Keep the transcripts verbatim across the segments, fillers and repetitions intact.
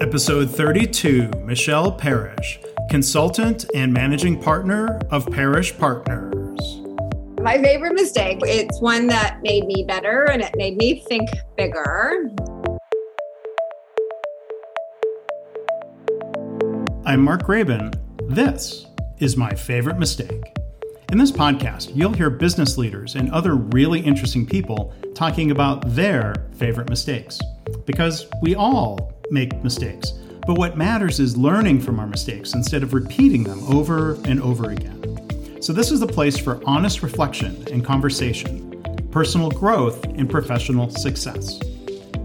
Episode thirty-two, Michele Parrish, Consultant and Managing Partner of Parrish Partners. My favorite mistake, it's one that made me better and it made me think bigger. I'm Mark Graben. This is My Favorite Mistake. In this podcast, you'll hear business leaders and other really interesting people talking about their favorite mistakes. Because we all make mistakes, but what matters is learning from our mistakes instead of repeating them over and over again. So this is the place for honest reflection and conversation, personal growth, and professional success.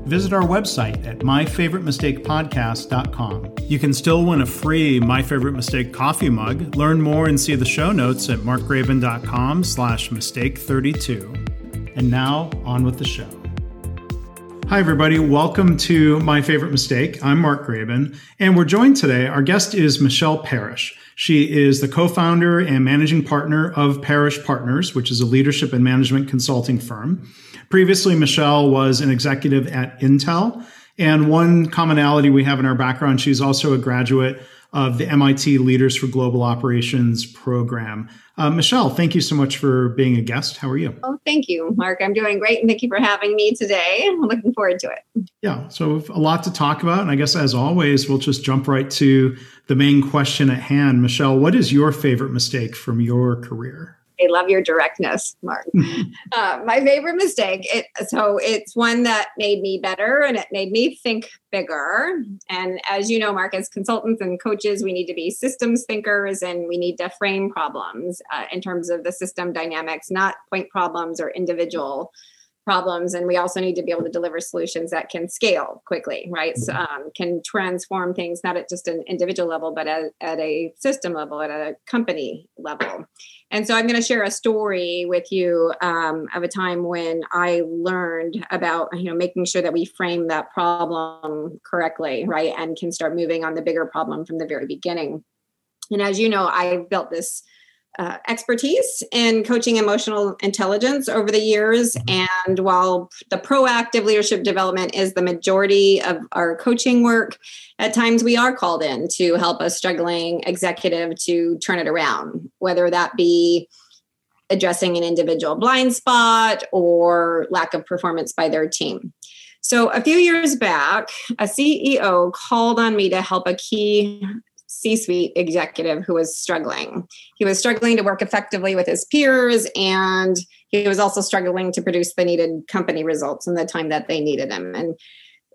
Visit our website at my favorite mistake podcast dot com. You can still win a free My Favorite Mistake coffee mug. Learn more and see the show notes at mark graben dot com slash mistake thirty-two. And now, on with the show. Hi, everybody. Welcome to My Favorite Mistake. I'm Mark Graben, and we're joined today. Our guest is Michele Parrish. She is the co-founder and managing partner of Parrish Partners, which is a leadership and management consulting firm. Previously, Michele was an executive at Intel, and one commonality we have in our background, she's also a graduate of the M I T Leaders for Global Operations program. Uh, Michele, thank you so much for being a guest. How are you? Oh, thank you, Mark. I'm doing great. Thank you for having me today. I'm looking forward to it. Yeah, so we've a lot to talk about. And I guess, as always, we'll just jump right to the main question at hand. Michele, what is your favorite mistake from your career? I love your directness, Mark. uh, my favorite mistake, it, so it's one that made me better and it made me think bigger. And as you know, Mark, as consultants and coaches, we need to be systems thinkers and we need to frame problems uh, in terms of the system dynamics, not point problems or individual problems. And we also need to be able to deliver solutions that can scale quickly, right? So, um, can transform things, not at just an individual level, but at, at a system level, at a company level. And so I'm going to share a story with you um, of a time when I learned about, you know, making sure that we frame that problem correctly, right? And can start moving on the bigger problem from the very beginning. And as you know, I built this Uh, expertise in coaching emotional intelligence over the years. And while the proactive leadership development is the majority of our coaching work, at times we are called in to help a struggling executive to turn it around, whether that be addressing an individual blind spot or lack of performance by their team. So a few years back, a C E O called on me to help a key C-suite executive who was struggling. He was struggling to work effectively with his peers, and he was also struggling to produce the needed company results in the time that they needed them. And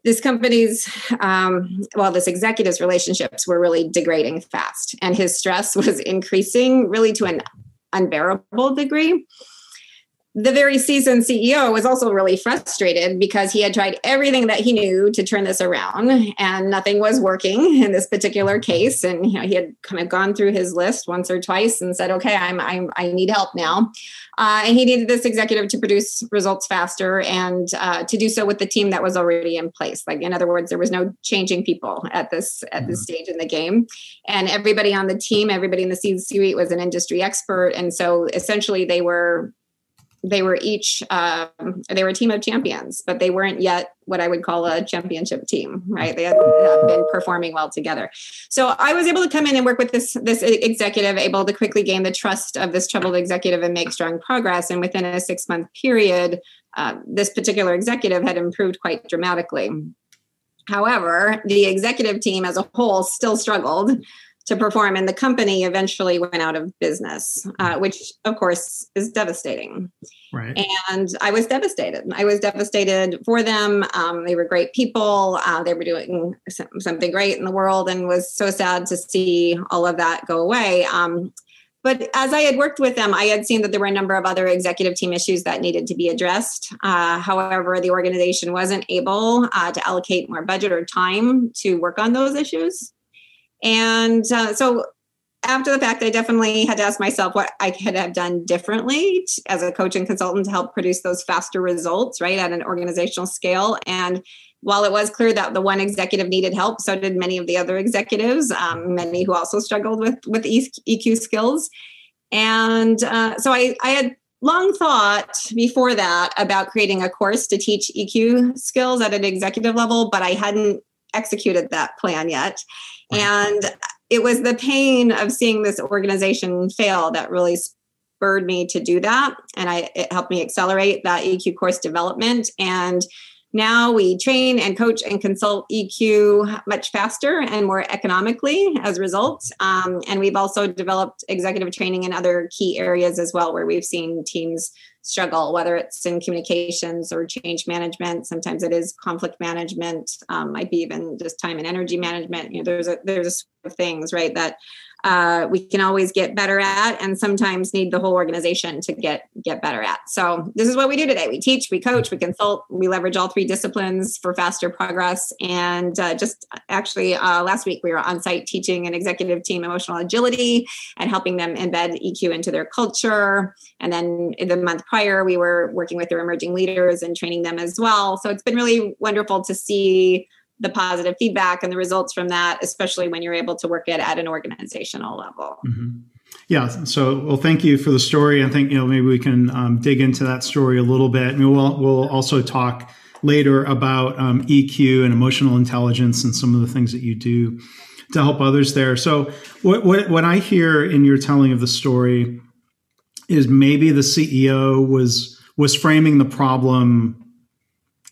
this company's, um, well, this executive's relationships were really degrading fast, and his stress was increasing really to an unbearable degree. The very seasoned C E O was also really frustrated because he had tried everything that he knew to turn this around and nothing was working in this particular case. And you know, he had kind of gone through his list once or twice and said, okay, I'm, I'm, I need help now. Uh, and he needed this executive to produce results faster and uh, to do so with the team that was already in place. Like, in other words, there was no changing people at this, at this stage in the game. And everybody on the team, everybody in the C-suite was an industry expert. And so essentially they were They were each, um, they were a team of champions, but they weren't yet what I would call a championship team, right? They had uh, been performing well together. So I was able to come in and work with this, this executive, able to quickly gain the trust of this troubled executive and make strong progress. And within a six-month period, uh, this particular executive had improved quite dramatically. However, the executive team as a whole still struggled to perform, and the company eventually went out of business, uh, which of course is devastating. Right. And I was devastated. I was devastated for them. Um, they were great people. Uh, they were doing some, something great in the world, and was so sad to see all of that go away. Um, but as I had worked with them, I had seen that there were a number of other executive team issues that needed to be addressed. Uh, however, the organization wasn't able uh, to allocate more budget or time to work on those issues. And uh, so after the fact, I definitely had to ask myself what I could have done differently t- as a coach and consultant to help produce those faster results, right, at an organizational scale. And while it was clear that the one executive needed help, so did many of the other executives, um, many who also struggled with, with E Q skills. And uh, so I, I had long thought before that about creating a course to teach E Q skills at an executive level, but I hadn't executed that plan yet. And it was the pain of seeing this organization fail that really spurred me to do that. And I, it helped me accelerate that E Q course development. And now we train and coach and consult E Q much faster and more economically as a result. Um, and we've also developed executive training in other key areas as well, where we've seen teams struggle, whether it's in communications or change management. Sometimes it is conflict management, um, might be even just time and energy management. You know, there's a, there's a sort of things, right, that uh, we can always get better at, and sometimes need the whole organization to get, get better at. So this is what we do today. We teach, we coach, we consult, we leverage all three disciplines for faster progress. And uh, just actually uh, last week, we were on site teaching an executive team emotional agility and helping them embed E Q into their culture. And then in the month prior, we were working with their emerging leaders and training them as well. So it's been really wonderful to see the positive feedback and the results from that, especially when you're able to work it at an organizational level. Mm-hmm. Yeah. So, well, thank you for the story. I think, you know, maybe we can um, dig into that story a little bit. And we'll, we'll also talk later about um, E Q and emotional intelligence and some of the things that you do to help others there. So what, what, what I hear in your telling of the story is maybe the C E O was, was framing the problem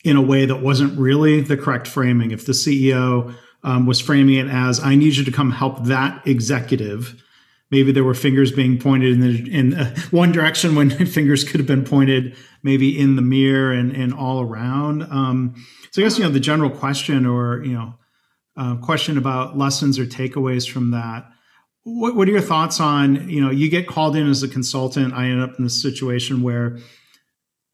in a way that wasn't really the correct framing. If the C E O um, was framing it as, I need you to come help that executive, maybe there were fingers being pointed in, the, in uh, one direction when fingers could have been pointed maybe in the mirror and, and all around. Um, so I guess, you know, the general question or, you know, uh, question about lessons or takeaways from that. What, what are your thoughts on, you know, you get called in as a consultant. I end up in this situation where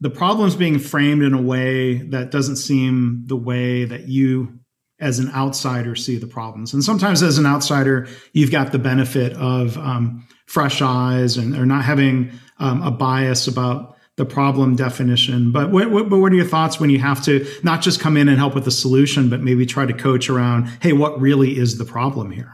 the problem's being framed in a way that doesn't seem the way that you as an outsider see the problems. And sometimes as an outsider, you've got the benefit of um, fresh eyes and or not having um, a bias about the problem definition. But what, what, but what are your thoughts when you have to not just come in and help with the solution, but maybe try to coach around, hey, what really is the problem here?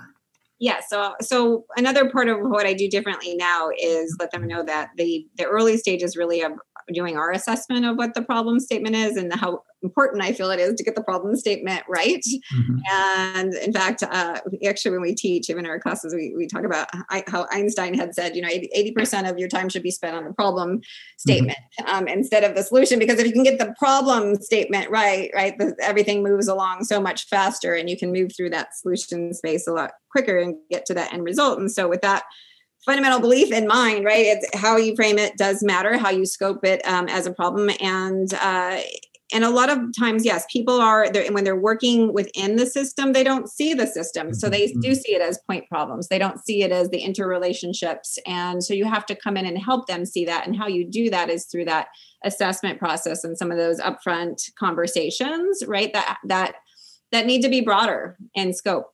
Yeah. So, so another part of what I do differently now is let them know that the, the early stages really of doing our assessment of what the problem statement is and how important I feel it is to get the problem statement right. Mm-hmm. And in fact, uh, actually, when we teach, even in our classes, we, we talk about how Einstein had said, you know, eighty percent of your time should be spent on the problem statement mm-hmm. um, instead of the solution, because if you can get the problem statement right, right, the, everything moves along so much faster and you can move through that solution space a lot quicker and get to that end result. And so with that fundamental belief in mind, right? It's how you frame it does matter, how you scope it um, as a problem. And uh, and a lot of times, yes, people are, they're, when they're working within the system, they don't see the system. So they do see it as point problems. They don't see it as the interrelationships. And so you have to come in and help them see that. And how you do that is through that assessment process and some of those upfront conversations, right? That that that need to be broader in scope.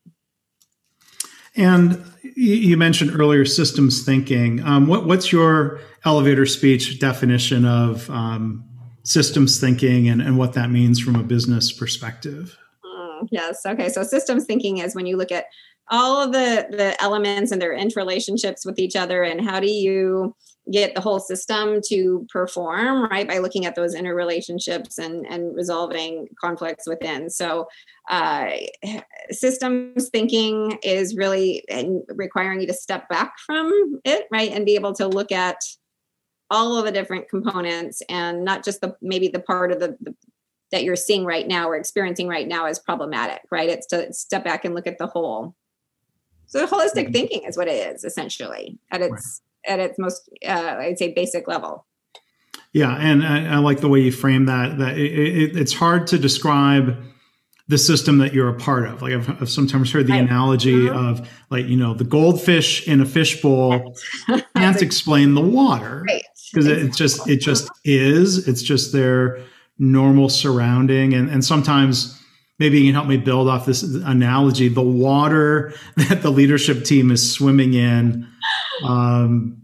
And you mentioned earlier systems thinking. Um, what, what's your elevator speech definition of um, systems thinking and, and what that means from a business perspective? Mm, yes. Okay. So systems thinking is when you look at all of the, the elements and their interrelationships with each other, and how do you get the whole system to perform, right, by looking at those interrelationships and, and resolving conflicts within. So uh, systems thinking is really requiring you to step back from it, right, and be able to look at all of the different components and not just the maybe the part of the, the that you're seeing right now or experiencing right now as problematic, right? It's to step back and look at the whole. So holistic mm-hmm. thinking is what it is, essentially, at its right. at its most, uh, I'd say, basic level. Yeah, and I, I like the way you frame that. That it, it, it's hard to describe the system that you're a part of. Like I've, I've sometimes heard the right. analogy uh-huh. of, like, you know, the goldfish in a fishbowl can't like, explain the water because right. exactly. it just it just uh-huh. is. It's just their normal surrounding, and and sometimes. Maybe you can help me build off this analogy. The water that the leadership team is swimming in, um,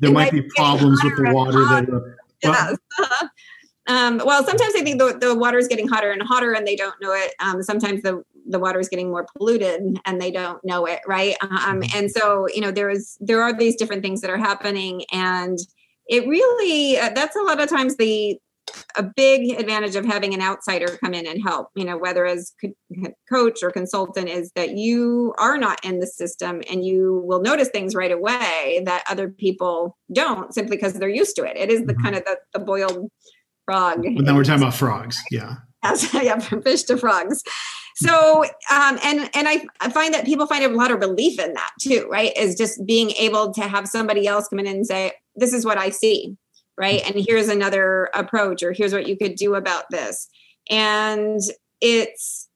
there might, might be problems with the water. That are, well, yes. um, well, sometimes I think the, the water is getting hotter and hotter and they don't know it. Um, sometimes the, the water is getting more polluted and they don't know it, right? Um, and so, you know, there is there are these different things that are happening. And it really, uh, that's a lot of times the a big advantage of having an outsider come in and help, you know, whether as co- coach or consultant, is that you are not in the system and you will notice things right away that other people don't, simply because they're used to it. It is the mm-hmm. kind of the, the boiled frog. But now we're talking about frogs. Yeah. Yeah, from fish to frogs. So, um, and and I, I find that people find a lot of relief in that too, right? Is just being able to have somebody else come in and say, this is what I see, right? And here's another approach, or here's what you could do about this. And it's,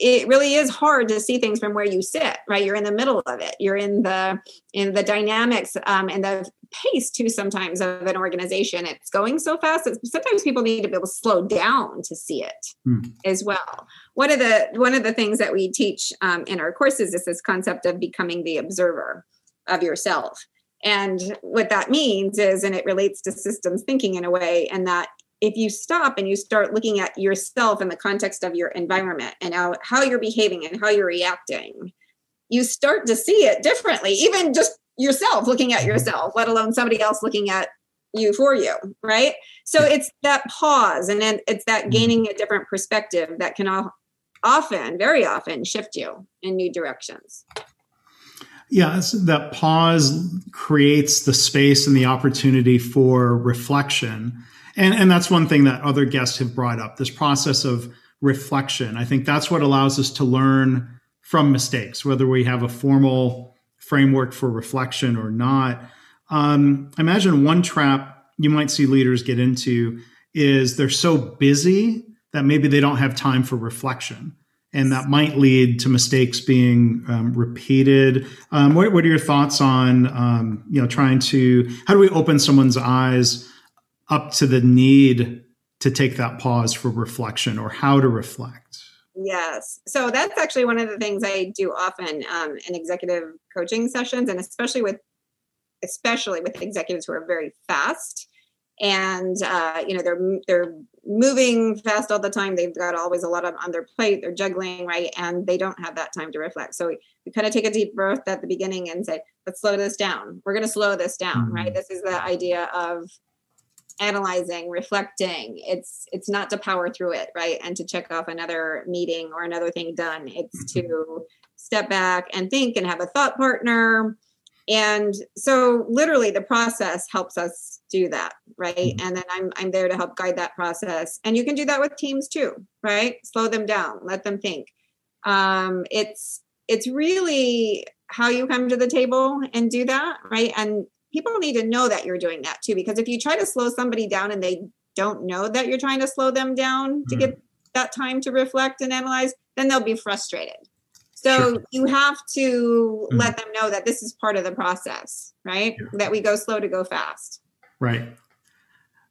it really is hard to see things from where you sit, right? You're in the middle of it. You're in the, in the dynamics um, and the pace too, sometimes, of an organization. It's going so fast that sometimes people need to be able to slow down to see it mm. as well. One of the, one of the things that we teach um, in our courses is this concept of becoming the observer of yourself. And what that means is, and it relates to systems thinking in a way, and that if you stop and you start looking at yourself in the context of your environment and how, how you're behaving and how you're reacting, you start to see it differently, even just yourself looking at yourself, let alone somebody else looking at you for you, right? So it's that pause, and then it's that gaining a different perspective that can often, very often, shift you in new directions. Yeah, so that pause creates the space and the opportunity for reflection. And, and that's one thing that other guests have brought up, this process of reflection. I think that's what allows us to learn from mistakes, whether we have a formal framework for reflection or not. Um, I imagine one trap you might see leaders get into is they're so busy that maybe they don't have time for reflection. And that might lead to mistakes being um, repeated. Um, what, what are your thoughts on, um, you know, trying to, how do we open someone's eyes up to the need to take that pause for reflection, or how to reflect? Yes. So that's actually one of the things I do often um, in executive coaching sessions, and especially with, especially with executives who are very fast. And, uh, you know, they're, they're moving fast all the time. They've got always a lot of on their plate. They're juggling, right? And they don't have that time to reflect. So we, we kind of take a deep breath at the beginning and say, let's slow this down. We're going to slow this down, right? This is the idea of analyzing, reflecting. It's, it's not to power through it, right? And to check off another meeting or another thing done. It's to step back and think and have a thought partner. And so literally the process helps us do that, right? And then I'm I'm there to help guide that process. And you can do that with teams too, right? Slow them down, let them think. Um, it's it's really how you come to the table and do that, right? And people need to know that you're doing that too, because if you try to slow somebody down and they don't know that you're trying to slow them down to get that time to reflect and analyze, then they'll be frustrated. So sure. You have to mm-hmm. let them know that this is part of the process, right? Yeah. That we go slow to go fast. Right.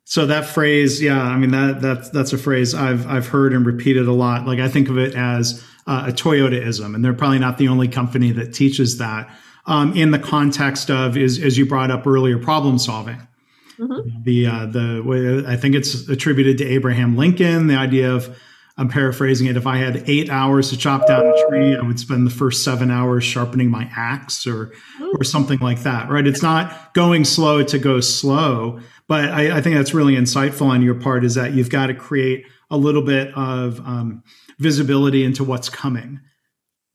So that phrase, yeah, I mean, that that's, that's a phrase I've I've heard and repeated a lot. Like, I think of it as uh, a Toyota-ism, and they're probably not the only company that teaches that um, in the context of, is, as you brought up earlier, problem solving. Mm-hmm. The uh, the I think it's attributed to Abraham Lincoln, the idea of, I'm paraphrasing it, if I had eight hours to chop down a tree, I would spend the first seven hours sharpening my axe, or or something like that, right? It's not going slow to go slow, but I, I think that's really insightful on your part, is that you've got to create a little bit of um, visibility into what's coming.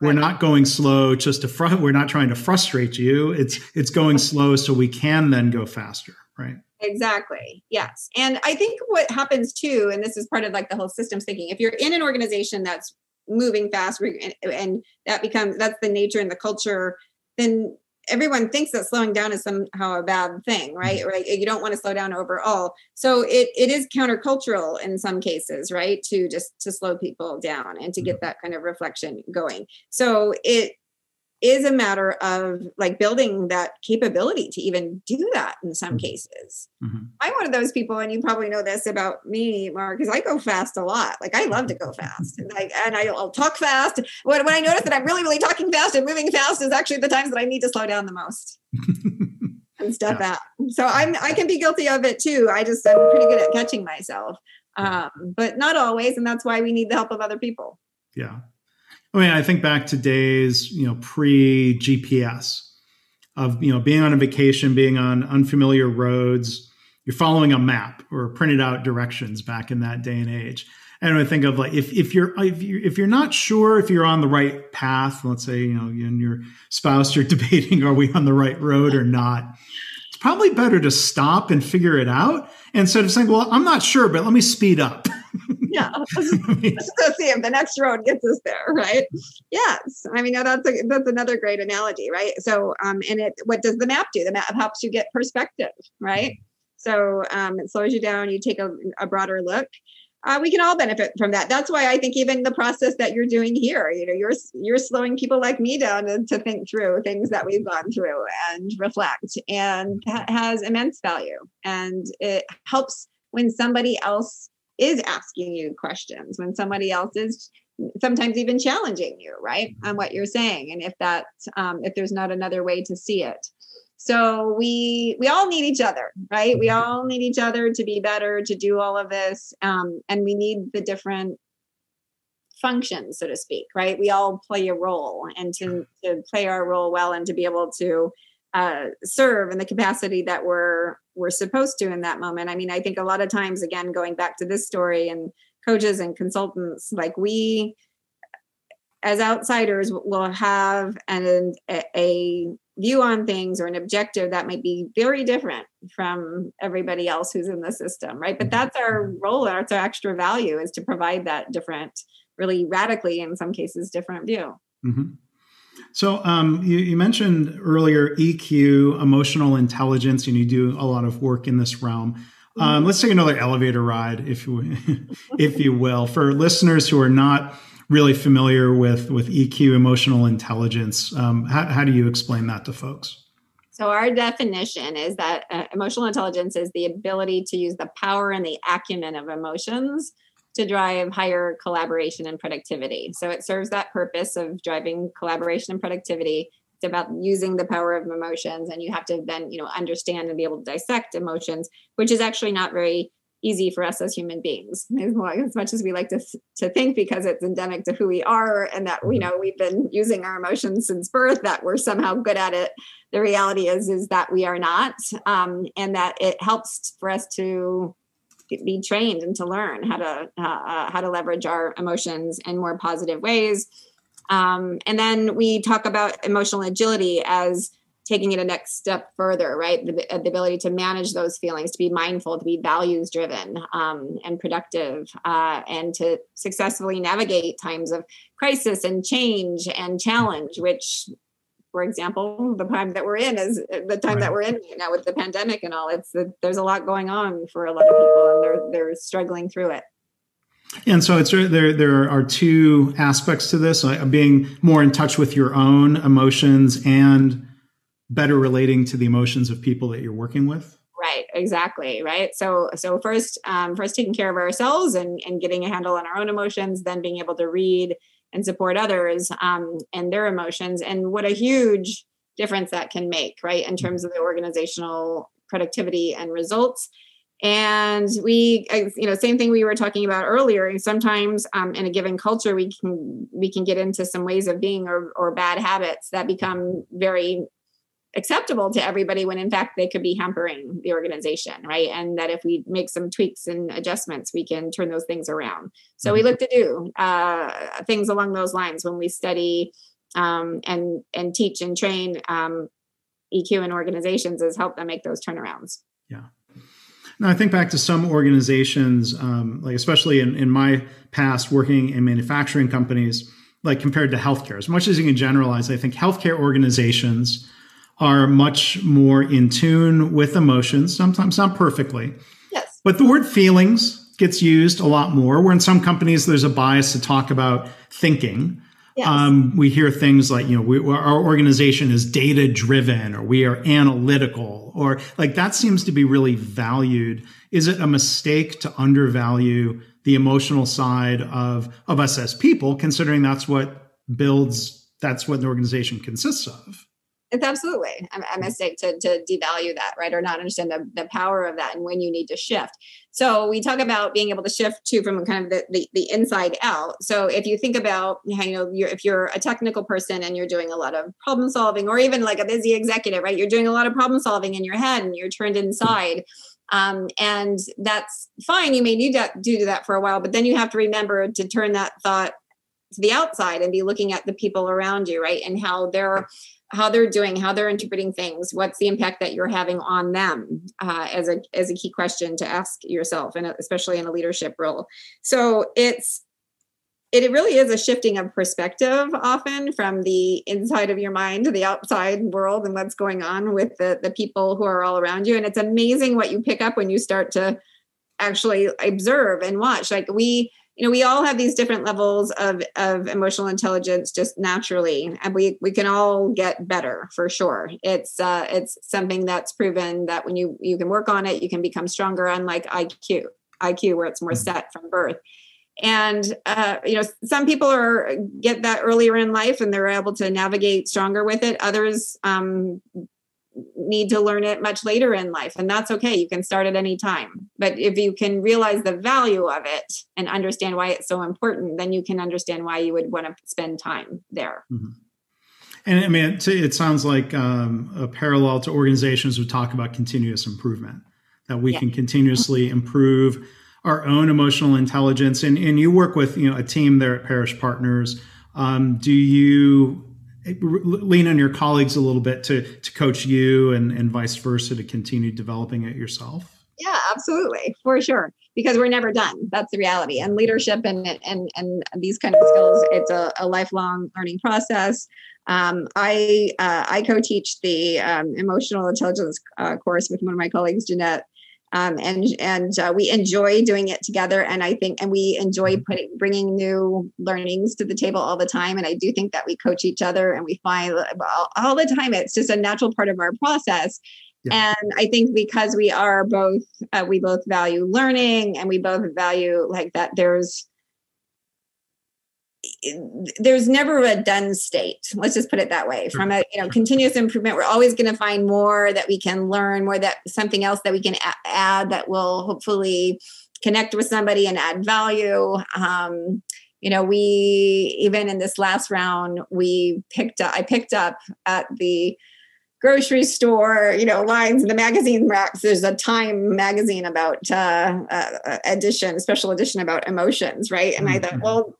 We're not going slow just to, fr- we're not trying to frustrate you. It's, it's going slow so we can then go faster, right? Exactly. Yes. And I think what happens too, and this is part of like the whole systems thinking, if you're in an organization that's moving fast and, and that becomes, that's the nature and the culture, then everyone thinks that slowing down is somehow a bad thing, right? Right. You don't want to slow down overall. So it, it is countercultural in some cases, right? To just to slow people down and to get that kind of reflection going. So it is a matter of like building that capability to even do that in some cases. Mm-hmm. I'm one of those people, and you probably know this about me, Mark, because I go fast a lot. Like, I love to go fast, and like, and I, I'll talk fast. When, when I notice that I'm really, really talking fast and moving fast is actually the times that I need to slow down the most and step yeah. out. So I'm, I can be guilty of it too. I just, I'm pretty good at catching myself, um, but not always. And that's why we need the help of other people. Yeah. I mean, I think back to days, you know, pre G P S, of, you know, being on a vacation, being on unfamiliar roads, you're following a map or printed out directions back in that day and age. And I think of like, if, if you're, if you if you're not sure if you're on the right path, let's say, you know, you and your spouse are debating, are we on the right road or not? It's probably better to stop and figure it out instead of saying, well, I'm not sure, but let me speed up. Yeah. Let's, let's go see if the next road gets us there. Right. Yes. I mean, that's, a, that's another great analogy. Right. So, um, and it, what does the map do? The map helps you get perspective, right? So, um, it slows you down. You take a, a broader look. Uh, we can all benefit from that. That's why I think even the process that you're doing here, you know, you're you're slowing people like me down to, to think through things that we've gone through and reflect, and that has immense value. And it helps when somebody else is asking you questions, when somebody else is sometimes even challenging you, right, on what you're saying. And if that, um, if there's not another way to see it. So we we all need each other, right? We all need each other to be better, to do all of this. Um, and we need the different functions, so to speak, right? We all play a role, and to, to play our role well and to be able to uh, serve in the capacity that we're, we're supposed to in that moment. I mean, I think a lot of times, again, going back to this story and coaches and consultants, like we, as outsiders, will have an, a, a view on things or an objective that might be very different from everybody else who's in the system, right? But that's our role, and that's our extra value, is to provide that different, really radically, in some cases, different view. Mm-hmm. So um, you, you mentioned earlier E Q, emotional intelligence, and you do a lot of work in this realm. Um, mm-hmm. Let's take another elevator ride, if you, if you will, for listeners who are not really familiar with, with E Q, emotional intelligence. Um, how, how do you explain that to folks? So our definition is that uh, emotional intelligence is the ability to use the power and the acumen of emotions to drive higher collaboration and productivity. So it serves that purpose of driving collaboration and productivity. It's about using the power of emotions, and you have to then, you know, understand and be able to dissect emotions, which is actually not very easy for us as human beings, as much as we like to to think, because it's endemic to who we are, and that we know we've been using our emotions since birth, that we're somehow good at it. The reality is, is that we are not, um, and that it helps for us to be trained and to learn how to uh, how to leverage our emotions in more positive ways. Um, and then we talk about emotional agility as taking it a next step further, right? The, the ability to manage those feelings, to be mindful, to be values driven um, and productive, uh, and to successfully navigate times of crisis and change and challenge, which, for example, the time that we're in is the time right. that we're in right now with the pandemic and all. It's the, there's a lot going on for a lot of people, and they're they're struggling through it. And so it's there. There are two aspects to this: being more in touch with your own emotions and better relating to the emotions of people that you're working with. Right. Exactly. Right. So, so first, um, first taking care of ourselves and, and getting a handle on our own emotions, then being able to read and support others, um, and their emotions, and what a huge difference that can make, right, in terms of the organizational productivity and results. And we, you know, same thing we were talking about earlier. And sometimes um, in a given culture, we can, we can get into some ways of being or, or bad habits that become very acceptable to everybody, when in fact they could be hampering the organization, right? And that if we make some tweaks and adjustments, we can turn those things around. So we look to do uh, things along those lines when we study um, and and teach and train um, E Q in organizations, is help them make those turnarounds. Yeah. Now, I think back to some organizations, um, like especially in, in my past working in manufacturing companies, like compared to healthcare, as much as you can generalize, I think healthcare organizations are much more in tune with emotions, sometimes not perfectly. Yes. But the word feelings gets used a lot more, where in some companies there's a bias to talk about thinking. Yes. Um, we hear things like, you know, we, our organization is data driven, or we are analytical, or like that seems to be really valued. Is it a mistake to undervalue the emotional side of, of us as people, considering that's what builds, that's what an organization consists of? It's absolutely a mistake to, to devalue that, right? Or not understand the, the power of that and when you need to shift. So we talk about being able to shift too from kind of the, the, the inside out. So if you think about, you know, you're, if you're a technical person and you're doing a lot of problem solving, or even like a busy executive, right? You're doing a lot of problem solving in your head and you're turned inside. Um, and that's fine. You may need to do that for a while, but then you have to remember to turn that thought to the outside and be looking at the people around you, right? And how they're, how they're doing, how they're interpreting things. What's the impact that you're having on them uh, as a, as a key question to ask yourself, and especially in a leadership role. So it's, It, it really is a shifting of perspective often from the inside of your mind to the outside world and what's going on with the, the people who are all around you. And it's amazing what you pick up when you start to actually observe and watch. Like we, you know, we all have these different levels of, of emotional intelligence just naturally, and we, we can all get better for sure. It's uh, it's something that's proven that when you, you can work on it, you can become stronger, unlike I Q, I Q where it's more set from birth. And, uh, you know, some people are get that earlier in life and they're able to navigate stronger with it. Others um, need to learn it much later in life. And that's okay. You can start at any time. But if you can realize the value of it and understand why it's so important, then you can understand why you would want to spend time there. Mm-hmm. And I mean, it, it sounds like um, a parallel to organizations who talk about continuous improvement, that we yeah. can continuously improve our own emotional intelligence. And, and you work with, you know, a team there at Parrish Partners. Um, do you lean on your colleagues a little bit to, to coach you and, and vice versa to continue developing it yourself? Yeah, absolutely. For sure. Because we're never done. That's the reality. And leadership and, and, and these kind of skills, it's a, a lifelong learning process. Um, I, uh, I co-teach the um, emotional intelligence uh, course with one of my colleagues, Jeanette. Um, and and uh, we enjoy doing it together, and I think, and we enjoy putting bringing new learnings to the table all the time. And I do think that we coach each other, and we find all, all the time it's just a natural part of our process. Yeah. And I think because we are both, uh, we both value learning, and we both value like that. There's there's never a done state. Let's just put it that way. From a you know continuous improvement, we're always going to find more that we can learn, more that something else that we can add that will hopefully connect with somebody and add value. Um, you know, we even in this last round, we picked up. I picked up at the grocery store, you know, lines in the magazine racks. There's a Time magazine about uh, uh, edition, special edition about emotions, right? And I thought, well,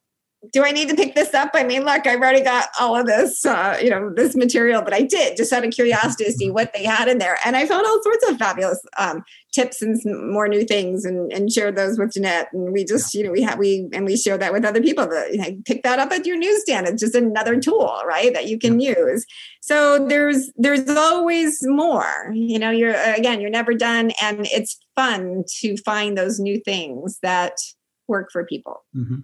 do I need to pick this up? I mean, look, I've already got all of this, uh, you know, this material, but I did just out of curiosity to see what they had in there. And I found all sorts of fabulous um, tips and some more new things, and, and shared those with Jeanette. And we just, you know, we have, we, and we share that with other people. That, you know, pick that up at your newsstand. It's just another tool, right, that you can use. So there's, there's always more, you know, you're, again, you're never done. And it's fun to find those new things that work for people. Mm-hmm.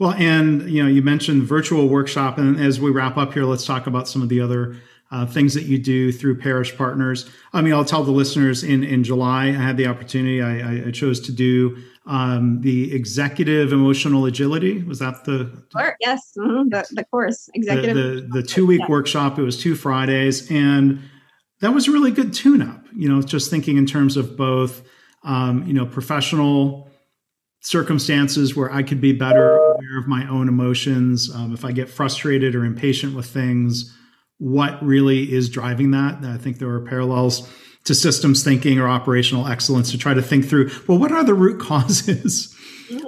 Well, and, you know, you mentioned virtual workshop, and as we wrap up here, let's talk about some of the other uh, things that you do through Parrish Partners. I mean, I'll tell the listeners in, in July, I had the opportunity, I, I chose to do um, the executive emotional agility. Was that the? Sure, yes, mm-hmm, the, the course. Executive. The, the, the two week yeah. workshop. It was two Fridays, and that was a really good tune up, you know, just thinking in terms of both, um, you know, professional circumstances where I could be better aware of my own emotions. Um, if I get frustrated or impatient with things, what really is driving that? And I think there are parallels to systems thinking or operational excellence to try to think through, well, what are the root causes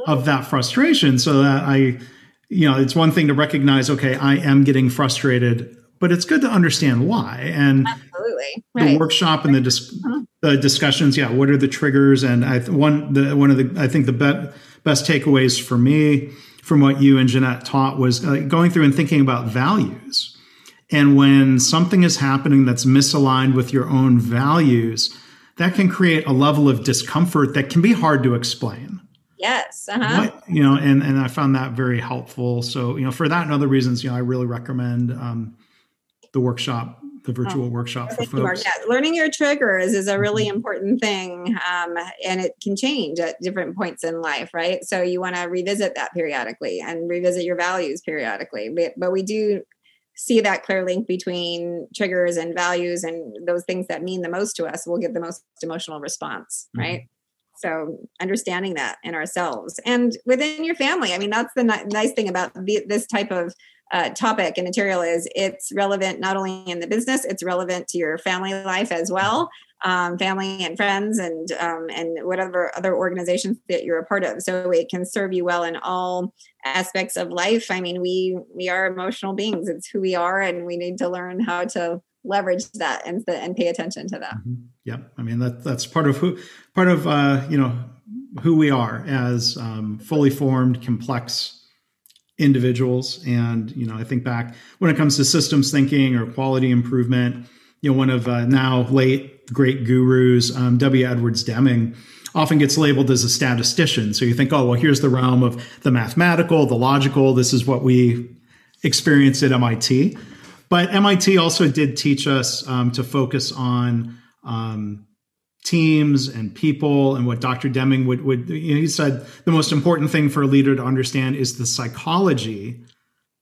of that frustration? So that I, you know, it's one thing to recognize, okay, I am getting frustrated, but it's good to understand why. And absolutely. Right. The workshop and the dis- the discussions, yeah. What are the triggers? And I th- one the one of the I think the be- best takeaways for me from what you and Jeanette taught was uh, going through and thinking about values. And when something is happening that's misaligned with your own values, that can create a level of discomfort that can be hard to explain. Yes. Uh-huh. What, you know, and and I found that very helpful. So you know, for that and other reasons, you know, I really recommend. Um, The workshop, the virtual oh, workshop for folks. Yeah. Learning your triggers is a really important thing, um, and it can change at different points in life, right? So you want to revisit that periodically and revisit your values periodically. But, but we do see that clear link between triggers and values, and those things that mean the most to us will get the most emotional response, mm-hmm. right? So understanding that in ourselves and within your family. I mean, that's the ni- nice thing about the, this type of uh, topic and material is it's relevant not only in the business, it's relevant to your family life as well, um, family and friends and um, and whatever other organizations that you're a part of. So it can serve you well in all aspects of life. I mean, we we are emotional beings. It's who we are, and we need to learn how to leverage that and and pay attention to that. Mm-hmm. Yep. I mean, that that's part of who part of uh, you know, who we are as um, fully formed, complex individuals. And, you know, I think back when it comes to systems thinking or quality improvement, you know, one of uh, now late great gurus, um, W. Edwards Deming, often gets labeled as a statistician. So you think, oh, well, here's the realm of the mathematical, the logical. This is what we experienced at M I T. But M I T also did teach us um, to focus on um, teams and people, and what Doctor Deming would, would you know, he said the most important thing for a leader to understand is the psychology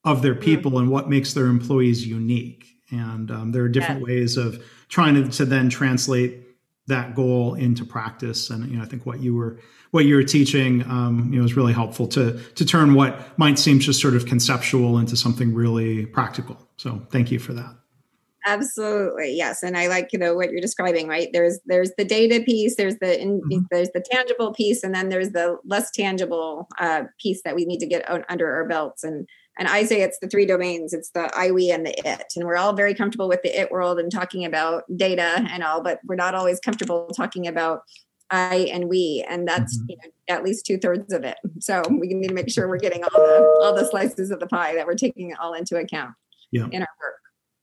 of their people mm-hmm. and what makes their employees unique. And um, there are different yeah. ways of trying to, to then translate that goal into practice. And, you know, I think what you were, what you were teaching, um, you know, was really helpful to, to turn what might seem just sort of conceptual into something really practical. So thank you for that. Absolutely. Yes. And I like, you know, what you're describing, right? There's, there's the data piece, there's the, in, mm-hmm. there's the tangible piece, and then there's the less tangible uh, piece that we need to get under our belts. And, and I say it's the three domains, it's the I, we, and the it. And we're all very comfortable with the it world and talking about data and all, but we're not always comfortable talking about I and we, and that's mm-hmm. you know, at least two thirds of it. So we need to make sure we're getting all the, all the slices of the pie, that we're taking it all into account yeah. in our work.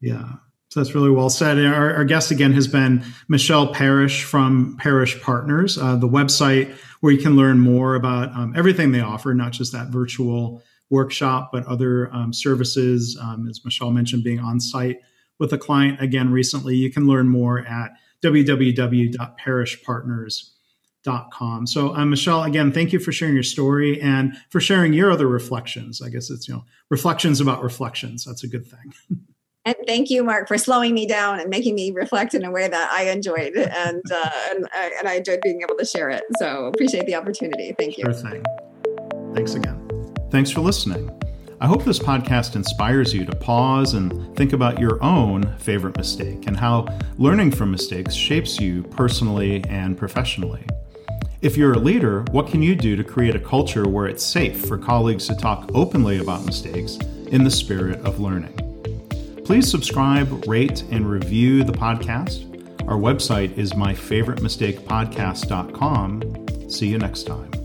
Yeah. So that's really well said. And our, our guest again has been Michele Parrish from Parrish Partners, uh, the website where you can learn more about um, everything they offer, not just that virtual workshop, but other um, services, um, as Michele mentioned, being on site with a client again recently. You can learn more at w w w dot parrish partners dot com. So um, Michele, again, thank you for sharing your story and for sharing your other reflections. I guess it's, you know, reflections about reflections. That's a good thing. And thank you, Mark, for slowing me down and making me reflect in a way that I enjoyed, and uh, and, I, and I enjoyed being able to share it. So appreciate the opportunity. Thank you. Sure thing. Thanks again. Thanks for listening. I hope this podcast inspires you to pause and think about your own favorite mistake and how learning from mistakes shapes you personally and professionally. If you're a leader, what can you do to create a culture where it's safe for colleagues to talk openly about mistakes in the spirit of learning? Please subscribe, rate, and review the podcast. Our website is my favorite mistake podcast dot com. See you next time.